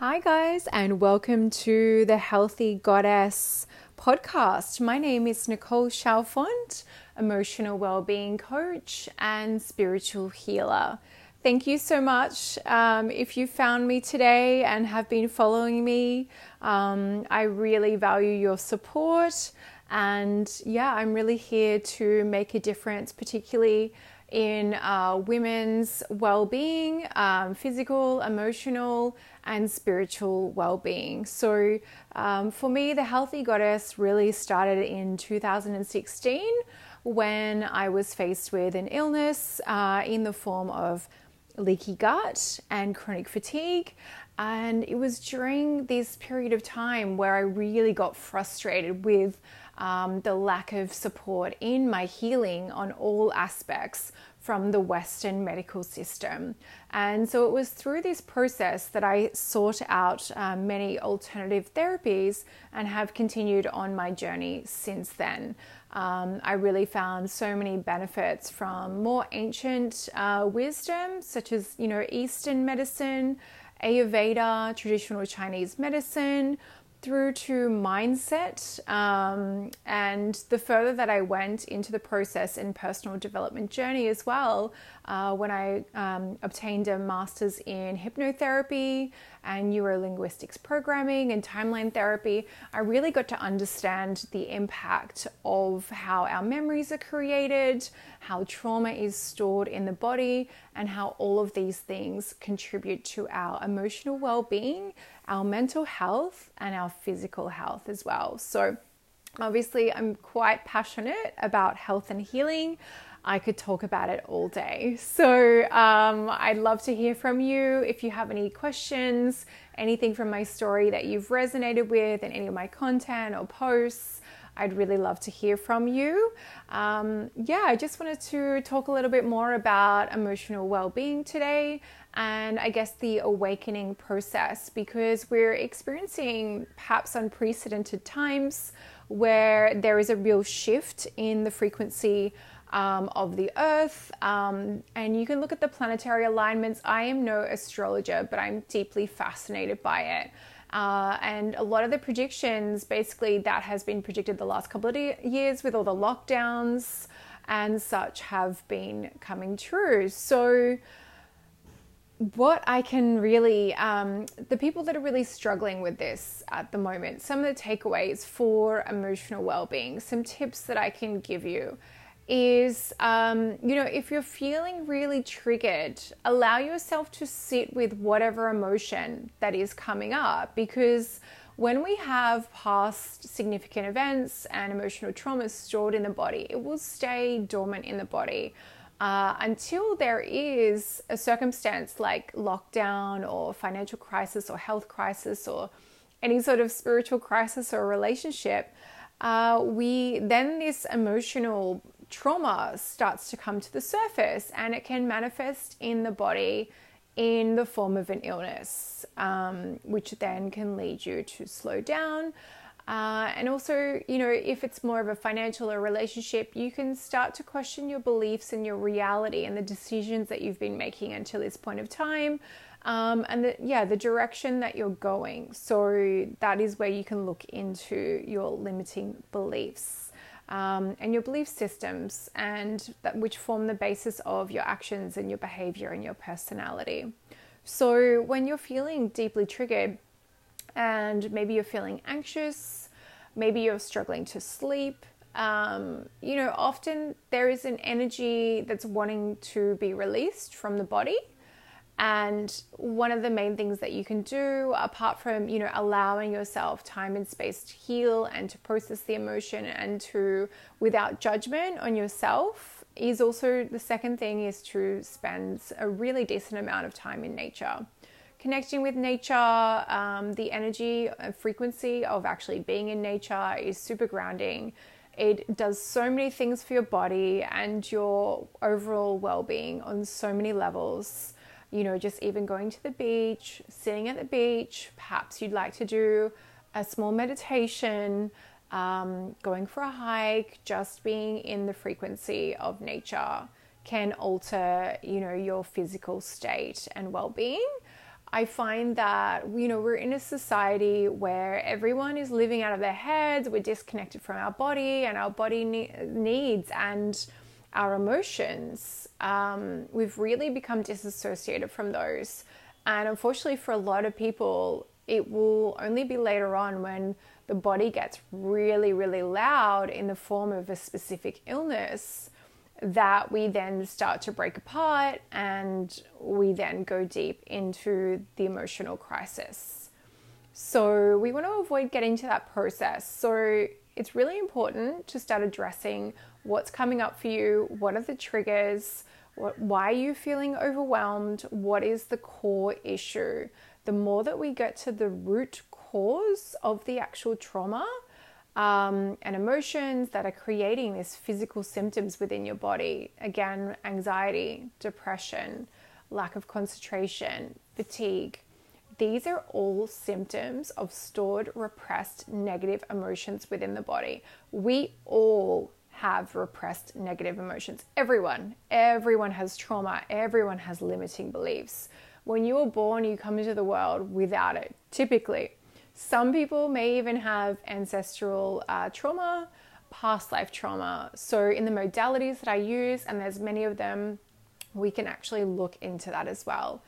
Hi guys, and welcome to the Healthy Goddess podcast. My name is Nicole Chalfont, emotional well-being coach and spiritual healer. Thank you so much. If you found me today and have been following me, I really value your support. And yeah, I'm really here to make a difference, particularly in women's well-being, physical, emotional, and spiritual well-being. So for me, the Healthy Goddess really started in 2016 when I was faced with an illness in the form of leaky gut and chronic fatigue. And it was during this period of time where I really got frustrated with the lack of support in my healing on all aspects from the Western medical system. And so it was through this process that I sought out many alternative therapies and have continued on my journey since then. I really found so many benefits from more ancient wisdom, such as, Eastern medicine, Ayurveda, traditional Chinese medicine, through to mindset. And the further that I went into the process and personal development journey as well, when I obtained a master's in hypnotherapy and neurolinguistics programming and timeline therapy, I really got to understand the impact of how our memories are created, how trauma is stored in the body, and how all of these things contribute to our emotional well-being, our mental health, and our physical health as well. So obviously I'm quite passionate about health and healing. I could talk about it all day. So I'd love to hear from you. If you have any questions, anything from my story that you've resonated with in any of my content or posts, I'd really love to hear from you. I just wanted to talk a little bit more about emotional well-being today, and I guess the awakening process, because we're experiencing perhaps unprecedented times where there is a real shift in the frequency of the earth. And you can look at the planetary alignments. I am no astrologer, but I'm deeply fascinated by it. And a lot of the predictions, basically that has been predicted the last couple of years with all the lockdowns and such, have been coming true. So what I can really, the people that are really struggling with this at the moment, some of the takeaways for emotional well-being, some tips that I can give you is, if you're feeling really triggered, allow yourself to sit with whatever emotion that is coming up, because when we have past significant events and emotional traumas stored in the body, it will stay dormant in the body until there is a circumstance like lockdown or financial crisis or health crisis or any sort of spiritual crisis or relationship. This emotional trauma starts to come to the surface, and it can manifest in the body in the form of an illness, which then can lead you to slow down. And also, if it's more of a financial or relationship, you can start to question your beliefs and your reality and the decisions that you've been making until this point of time. The direction that you're going. So that is where you can look into your limiting beliefs and your belief systems, and that which form the basis of your actions and your behavior and your personality. So when you're feeling deeply triggered, and maybe you're feeling anxious, maybe you're struggling to sleep, often there is an energy that's wanting to be released from the body. And one of the main things that you can do, apart from, allowing yourself time and space to heal and to process the emotion and to, without judgment on yourself, is also the second thing is to spend a really decent amount of time in nature. Connecting with nature, the energy and frequency of actually being in nature is super grounding. It does so many things for your body and your overall well-being on so many levels. Just even going to the beach, sitting at the beach, perhaps you'd like to do a small meditation, going for a hike, just being in the frequency of nature can alter, your physical state and well-being. I find that, you know, we're in a society where everyone is living out of their heads, we're disconnected from our body and our body needs and our emotions. We've really become disassociated from those. And unfortunately for a lot of people, it will only be later on when the body gets really, really loud in the form of a specific illness that we then start to break apart, and we then go deep into the emotional crisis. So we want to avoid getting to that process. So it's really important to start addressing what's coming up for you, what are the triggers, why are you feeling overwhelmed, what is the core issue. The more that we get to the root cause of the actual trauma, and emotions that are creating these physical symptoms within your body. Again, anxiety, depression, lack of concentration, fatigue. These are all symptoms of stored, repressed, negative emotions within the body. We all have repressed negative emotions. Everyone has trauma. Everyone has limiting beliefs. When you are born, you come into the world without it, typically. Some people may even have ancestral trauma, past life trauma. So in the modalities that I use, and there's many of them, we can actually look into that as well.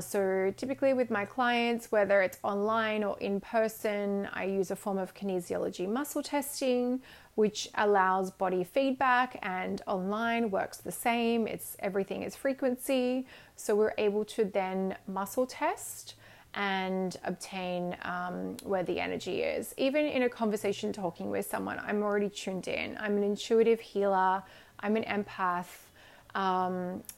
So typically with my clients, whether it's online or in person, I use a form of kinesiology muscle testing, which allows body feedback, and online works the same. Everything is frequency. So we're able to then muscle test and obtain where the energy is. Even in a conversation talking with someone, I'm already tuned in. I'm an intuitive healer. I'm an empath.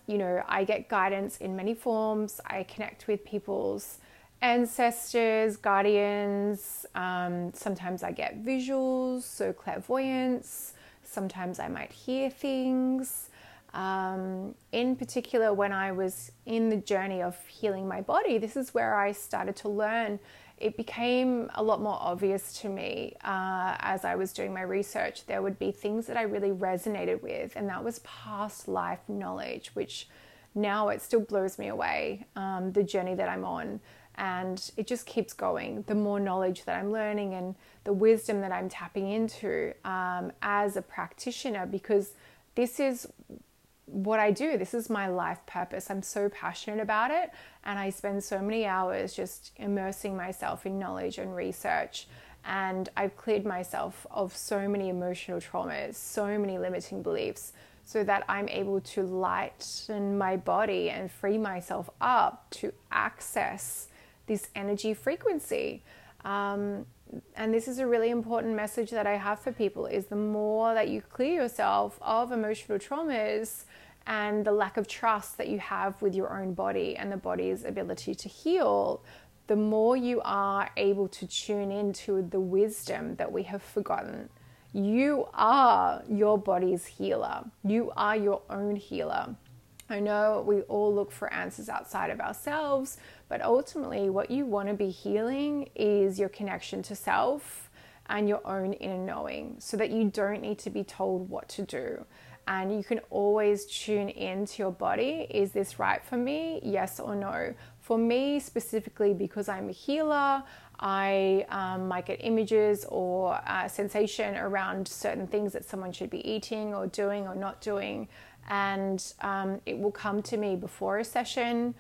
You know, I get guidance in many forms. I connect with people's ancestors, guardians. Sometimes I get visuals, so clairvoyance. Sometimes I might hear things. In particular, when I was in the journey of healing my body, this is where I started to learn. It became a lot more obvious to me as I was doing my research. There would be things that I really resonated with, and that was past life knowledge, which now it still blows me away, the journey that I'm on. And it just keeps going. The more knowledge that I'm learning and the wisdom that I'm tapping into as a practitioner, because this is what I do. This is my life purpose. I'm so passionate about it, and I spend so many hours just immersing myself in knowledge and research, and I've cleared myself of so many emotional traumas, so many limiting beliefs, so that I'm able to lighten my body and free myself up to access this energy frequency. And this is a really important message that I have for people, is the more that you clear yourself of emotional traumas and the lack of trust that you have with your own body and the body's ability to heal, the more you are able to tune into the wisdom that we have forgotten. You are your body's healer. You are your own healer. I know we all look for answers outside of ourselves, but ultimately what you want to be healing is your connection to self and your own inner knowing, so that you don't need to be told what to do. And you can always tune into your body. Is this right for me? Yes or no? For me specifically, because I'm a healer, I might get images or sensation around certain things that someone should be eating or doing or not doing. And it will come to me before a session,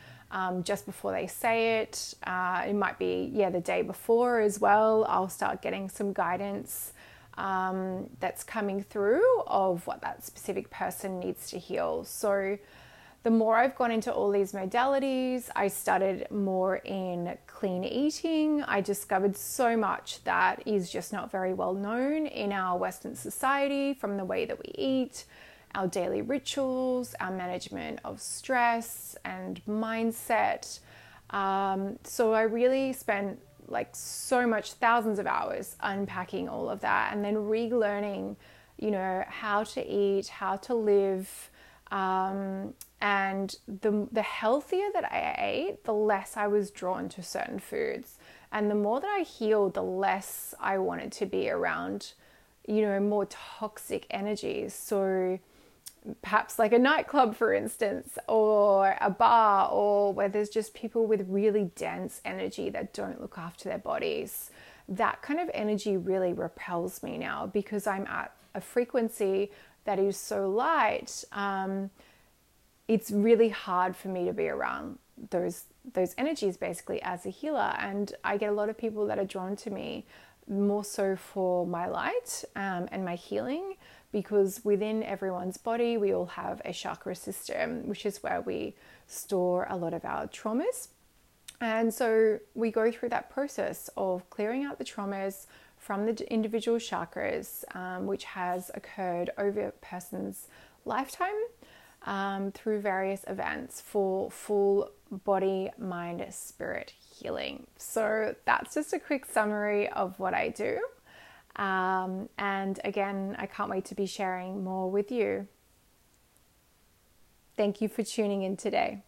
just before they say it. It might be, the day before as well. I'll start getting some guidance that's coming through of what that specific person needs to heal. So the more I've gone into all these modalities, I started more in clean eating. I discovered so much that is just not very well known in our Western society, from the way that we eat, our daily rituals, our management of stress and mindset. So I really spent so much, thousands of hours unpacking all of that, and then relearning, how to eat, how to live. And the healthier that I ate, the less I was drawn to certain foods. And the more that I healed, the less I wanted to be around, more toxic energies. So perhaps like a nightclub, for instance, or a bar, or where there's just people with really dense energy that don't look after their bodies. That kind of energy really repels me now, because I'm at a frequency that is so light. It's really hard for me to be around those energies, basically, as a healer. And I get a lot of people that are drawn to me more so for my light and my healing, because within everyone's body, we all have a chakra system, which is where we store a lot of our traumas. And so we go through that process of clearing out the traumas from the individual chakras, which has occurred over a person's lifetime through various events for full body, mind, spirit healing. So that's just a quick summary of what I do. And again, I can't wait to be sharing more with you. Thank you for tuning in today.